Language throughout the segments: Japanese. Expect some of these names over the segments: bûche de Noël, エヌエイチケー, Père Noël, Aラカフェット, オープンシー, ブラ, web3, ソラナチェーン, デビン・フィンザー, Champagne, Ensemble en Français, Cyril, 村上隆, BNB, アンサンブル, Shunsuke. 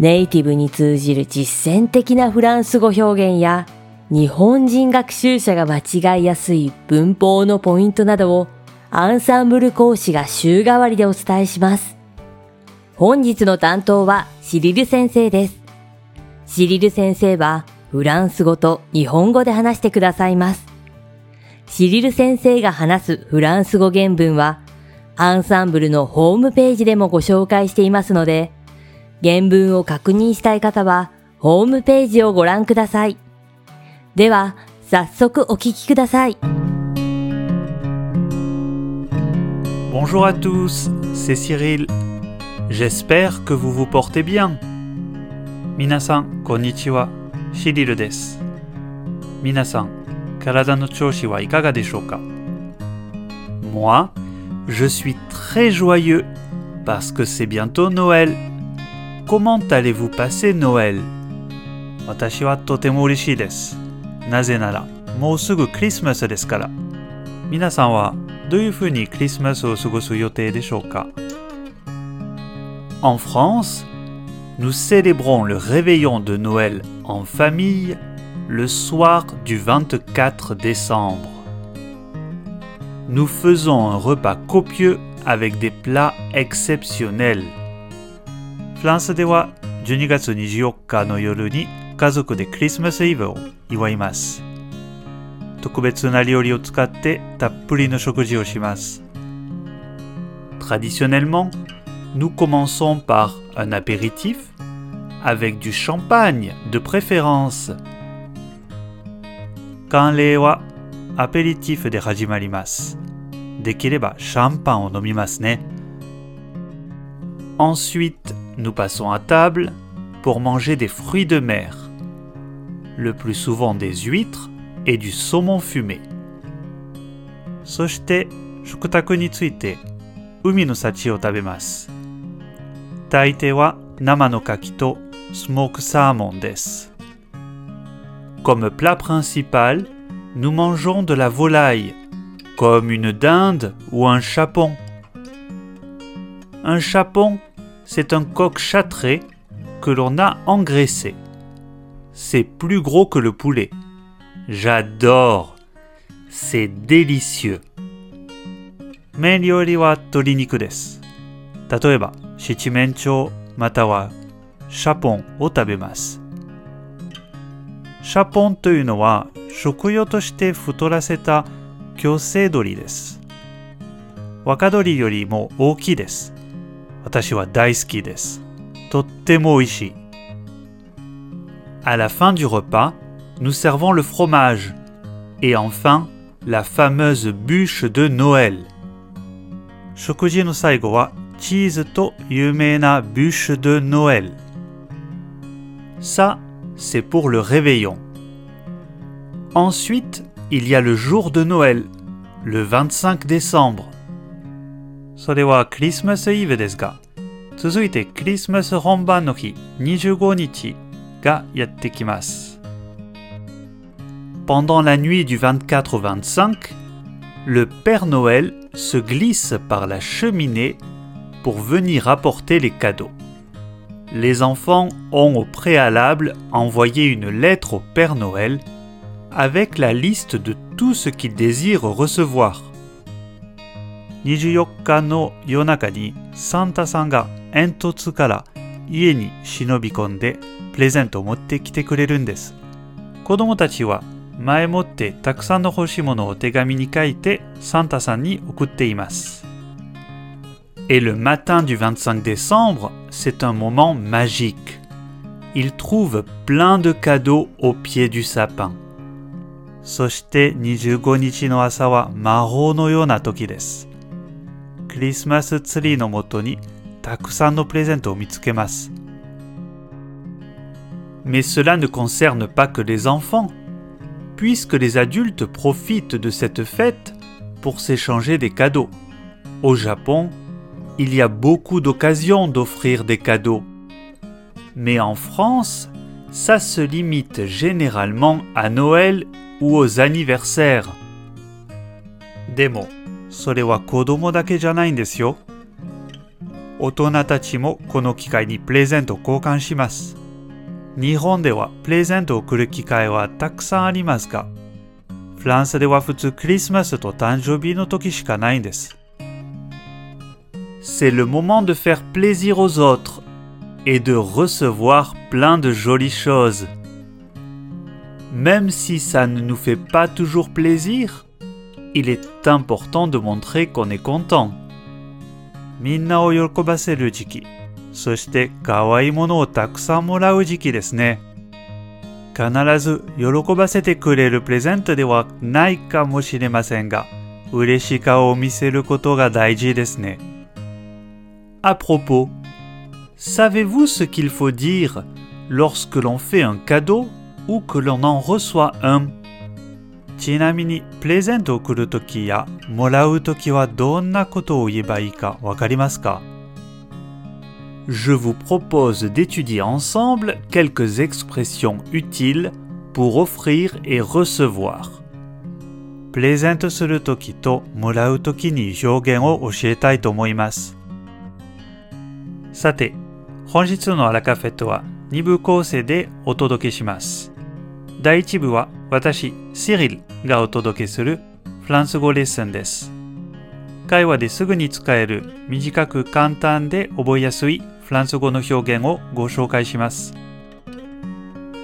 ネイティブに通じる実践的なフランス語表現や日本人学習者が間違いやすい文法のポイントなどをアンサンブル講師が週替わりでお伝えします。本日の担当はシリル先生です。シリル先生はフランス語と日本語で話してくださいます。シリル先生が話すフランス語原文はアンサンブルのホームページでもご紹介していますので、原文を確認したい方はホームページをご覧ください。では早速お聞きください。 Bonjour à tous, c'est Cyril. J'espère que vous vous portez bien. 皆さんこんにちは、シリルです。皆さん、体の調子はいかがでしょうか？ Moi, je suis très joyeux parce que c'est bientôt Noël.Comment allez-vous passer Noël? 私はとても嬉しいです。なぜなら、もうすぐクリスマスですから。皆さんはどういうふうにクリスマスを過ごす予定でしょうか？ En France, nous célébrons le réveillon de Noël en famille le soir du 24 décembre. Nous faisons un repas copieux avec des plats exceptionnels.フランスでは12月24日の夜に家族でクリスマスイブを祝います。特別な料理を使ってたっぷりの食事をします。Traditionnellement, nous commençons par un apéritif avec du champagne de préférence. 慣例はアペリティフで始まります。できればシャンパンを飲みますね。Ensuite,Nous passons à table pour manger des fruits de mer, le plus souvent des huîtres et du saumon fumé. そして食卓について海の幸を食べます。大抵は生の牡蠣とスモークサーモンです。Comme plat principal, nous mangeons de la volaille, comme une dinde ou un chapon. Un chapon,C'est un coq châtré que l'on a engraissé. C'est plus gros que le poulet. J'adore. C'est délicieux. 麺料理は鶏肉です。例えば、七面鳥またはシャポンを食べます。シャポンというのは食用として太らせた共生鳥です。若鳥よりも大きいです。私は大好きです。とっても美味しい。À la fin du repas, nous servons le fromage et enfin la fameuse bûche de Noël. 食事の最後はチーズと有名なビュッシュ・ド・ノエル。Ça, c'est pour le réveillon. Ensuite, il y a le jour de Noël, le 25 décembre.それはクリスマスイブですが、続いてクリスマス本番の日、25日がやってきます。Pendant la nuit du 24 au 25, le Père Noël se glisse par la cheminée pour venir apporter les cadeaux. Les enfants ont au préalable envoyé une lettre au Père Noël avec la liste de tout ce qu'ils désirent recevoir.24日の夜中にサンタさんが煙突から家に忍び込んでプレゼントを持ってきてくれるんです。子供たちは前もってたくさんの欲しいものを手紙に書いてサンタさんに送っています。Et le matin du 25 décembre, c'est un moment magique. Ils trouvent plein de cadeaux au pied du sapin. そして25日の朝は魔法のような時です。クリスマスツリーのもとにたくさんのプレゼントを見つけます。Mais cela ne concerne pas que les enfants. puisque les adultes profitent de cette fête pour s'échanger des cadeaux. Au Japon, il y a beaucoup d'occasions d'offrir des cadeaux. Mais en France, ça se limite généralement à Noël ou aux anniversaires. でも、それは子供だけじゃないんですよ。大人たちもこの機会にプレゼント交換します。日本ではプレゼントを贈る機会はたくさんありますが、フランスでは普通クリスマスと誕生日の時しかないんです。C'est le moment de faire plaisir aux autres et de recevoir plein de jolies choses. Même si ça ne nous fait pas toujours plaisir, il est important de montrer qu'on est content. みんなを喜ばせる時期。そして可愛いものをたくさんもらう時期ですね。必ず喜ばせてくれるプレゼントではないかもしれませんが、嬉しい顔を見せることが大事ですね。À propos, savez-vous ce qu'il faut dire lorsque l'on fait un cadeau ou que l'on en reçoit un? ちなみにプレゼントを贈るときやもらうときはどんなことを言えばいいかわかりますか？Je vous propose d'étudier ensemble quelques expressions utiles pour offrir et recevoir. プレゼントするときともらうときに表現を教えたいと思います。さて、本日のアラカフェットは2部構成でお届けします。第1部は私、Cyrilがお届けするフランス語レッスンです。会話ですぐに使える短く簡単で覚えやすいフランス語の表現をご紹介します。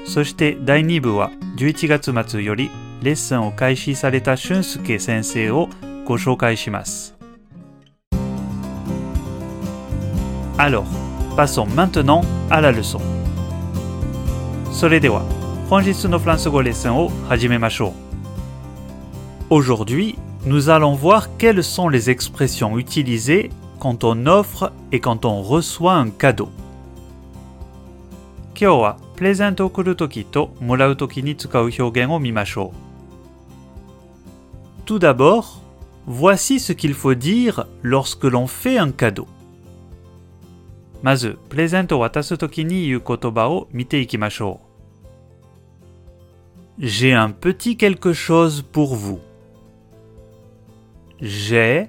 そして第2部は11月末よりレッスンを開始されたShunsuke先生をご紹介します。Alors, passons maintenant à la leçon. それでは本日のフランス語レッスンを始めましょう。Aujourd'hui,Nous allons voir quelles sont les expressions utilisées quand on offre et quand on reçoit un cadeau. 今日はプレゼントを贈るときともらうときに使う表現を見ましょう。Tout d'abord, voici ce qu'il faut dire lorsque l'on fait un cadeau. まず、プレゼントを渡すときに言う言葉を見ていきましょう。J'ai un petit quelque chose pour vous.J'ai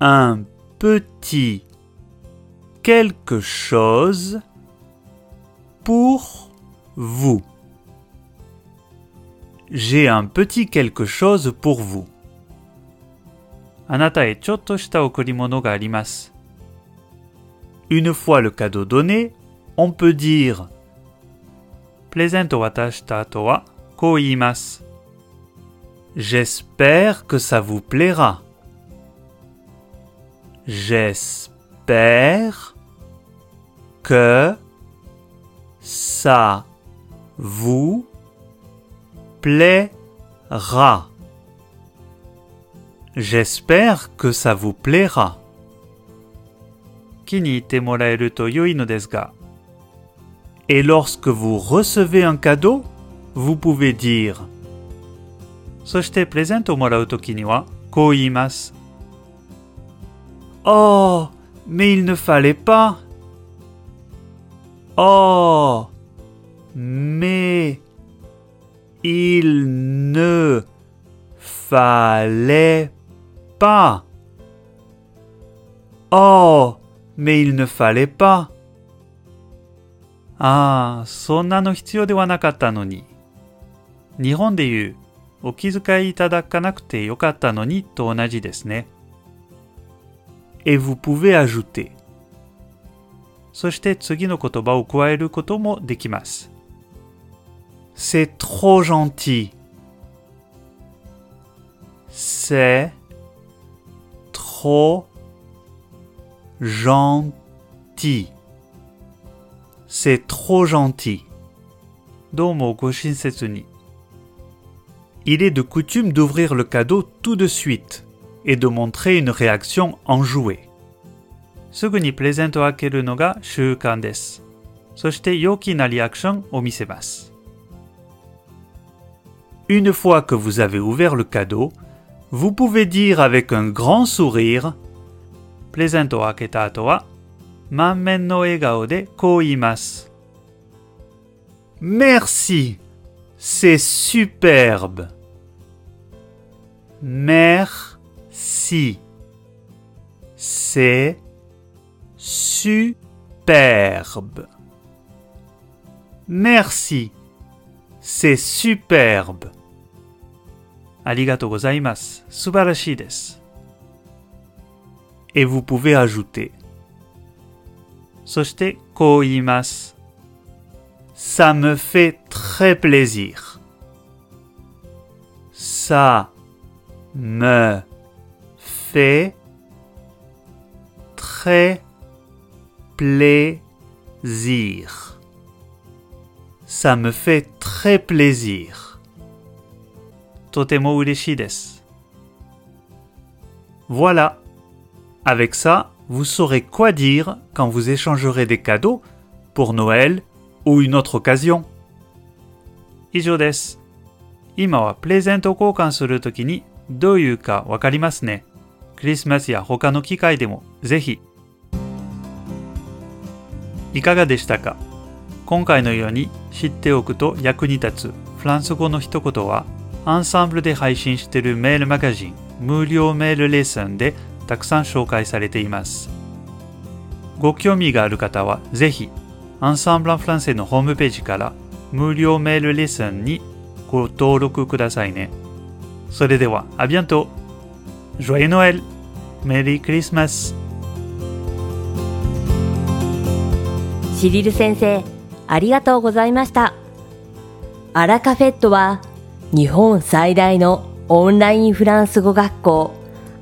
un petit quelque chose pour vous. J'ai un petit quelque chose pour vous. あなたへちょっとした贈り物があります。Une fois le cadeau donné, on peut dire プレゼントを渡した後はこう言います。J'espère que ça vous plaira. J'espère que ça vous plaira. J'espère que ça vous plaira. 気に入ってもらえると良いのですが。Et lorsque vous recevez un cadeau, vous pouvez direそしてプレゼントをもらうときにはこう言います。Oh, mais il ne fallait pas. Oh, mais il ne fallait pas. Oh, mais il ne fallait pas. ああ、そんなの必要ではなかったのに。日本で言うお気遣いいただかなくてよかったのにと同じですね。Et vous pouvez ajouter. そして次の言葉を加えることもできます。C'est trop gentil. C'est trop gentil. C'est trop gentil. どうもご親切に。Il est de coutume d'ouvrir le cadeau tout de suite et de montrer une réaction enjouée. すぐにプレゼントを開けるのが習慣です。そして陽気なリアクションを見せます。Une fois que vous avez ouvert le cadeau, vous pouvez dire avec un grand sourire « Presento wa aketa ato wa manmen no egao de kou iimasu ». Merci, c'est superbe. Merci, c'est superbe. Merci, c'est superbe. Arigatou gozaimasu, subarashii desu. Et vous pouvez ajouter. Soshite kou iimasu. Ça me fait très plaisir. Ça me fait très plaisir. Ça me fait très plaisir. Totemo ureshii desu. Voilà. Avec ça, vous saurez quoi dire quand vous échangerez des cadeaux pour Noël ou une autre occasion. 以上です。今はプレゼント交換するときにどういうかわかりますね。クリスマスや他の機会でもぜひ。いかがでしたか？今回のように知っておくと役に立つフランス語の一言はアンサンブルで配信しているメールマガジン無料メールレッスンでたくさん紹介されています。ご興味がある方はぜひEnsemble en Français のホームページから無料メールレッスンにご登録くださいね。それでは、à bientôt! Joyeux Noël! Merry Christmas! シリル先生、ありがとうございました。アラカフェットは日本最大のオンラインフランス語学校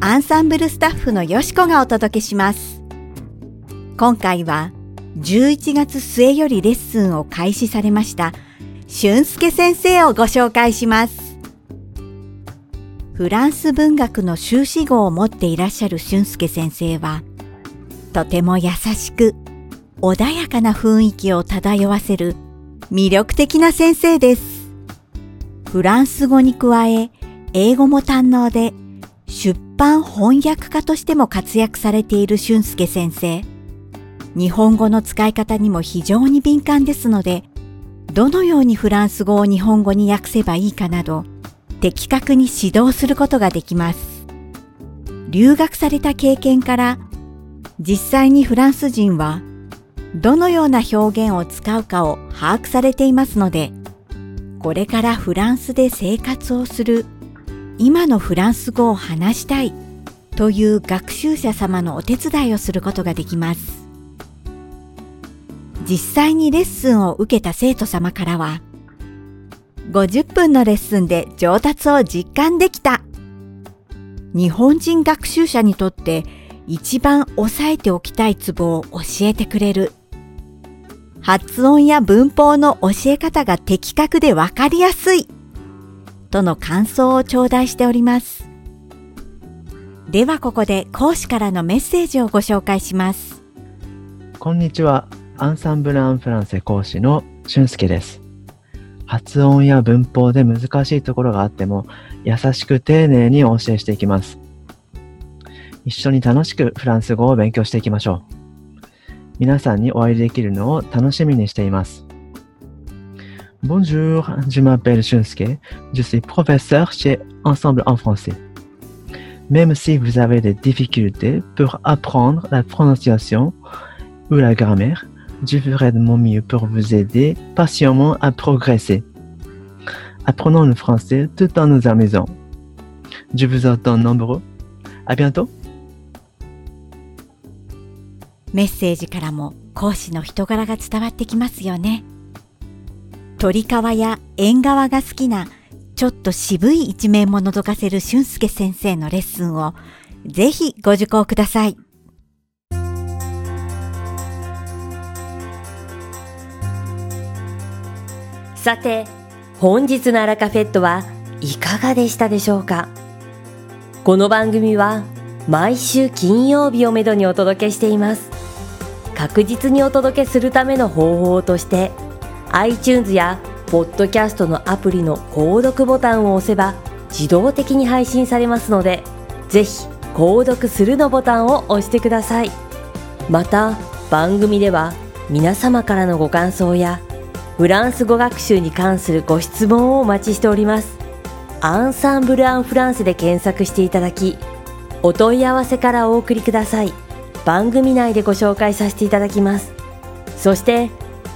アンサンブルスタッフのよしこがお届けします。今回は11月末よりレッスンを開始されましたShunsuke先生をご紹介します。フランス文学の修士号を持っていらっしゃるShunsuke先生は、とても優しく穏やかな雰囲気を漂わせる魅力的な先生です。フランス語に加え、英語も堪能で出版翻訳家としても活躍されているShunsuke先生。日本語の使い方にも非常に敏感ですので、どのようにフランス語を日本語に訳せばいいかなど、的確に指導することができます。留学された経験から、実際にフランス人はどのような表現を使うかを把握されていますので、これからフランスで生活をする、今のフランス語を話したいという学習者様のお手伝いをすることができます。実際にレッスンを受けた生徒様からは、50分のレッスンで上達を実感できた。日本人学習者にとって一番押さえておきたいツボを教えてくれる。発音や文法の教え方が的確でわかりやすい。との感想を頂戴しております。ではここで講師からのメッセージをご紹介します。こんにちは。アンサンブル・アン・フランセ講師のShunsukeです。発音や文法で難しいところがあっても、優しく丁寧にお教えしていきます。一緒に楽しくフランス語を勉強していきましょう。皆さんにお会いできるのを楽しみにしています。Bonjour, je m'appelle Shunsuke. Je suis professeur chez Ensemble en Français. Même si vous avez des difficultés pour apprendre la prononciation ou la grammaire,Je ferai de mon mieux pour vous aider patiemment à progresser. Apprenons le français tout en nous amusant. Je vous attends nombreux. À bientôt. メッセージからも講師の人柄が伝わってきますよね。鳥川や縁側が好きなちょっと渋い一面も覗かせる俊介先生のレッスンをぜひご受講ください。さて、本日のアラカフェットはいかがでしたでしょうか。この番組は毎週金曜日をめどにお届けしています。確実にお届けするための方法として iTunes やポッドキャストのアプリの購読ボタンを押せば自動的に配信されますので、ぜひ購読するのボタンを押してください。また番組では皆様からのご感想やフランス語学習に関するご質問をお待ちしております。アンサンブルアンフランセで検索していただき、お問い合わせからお送りください。番組内でご紹介させていただきます。そして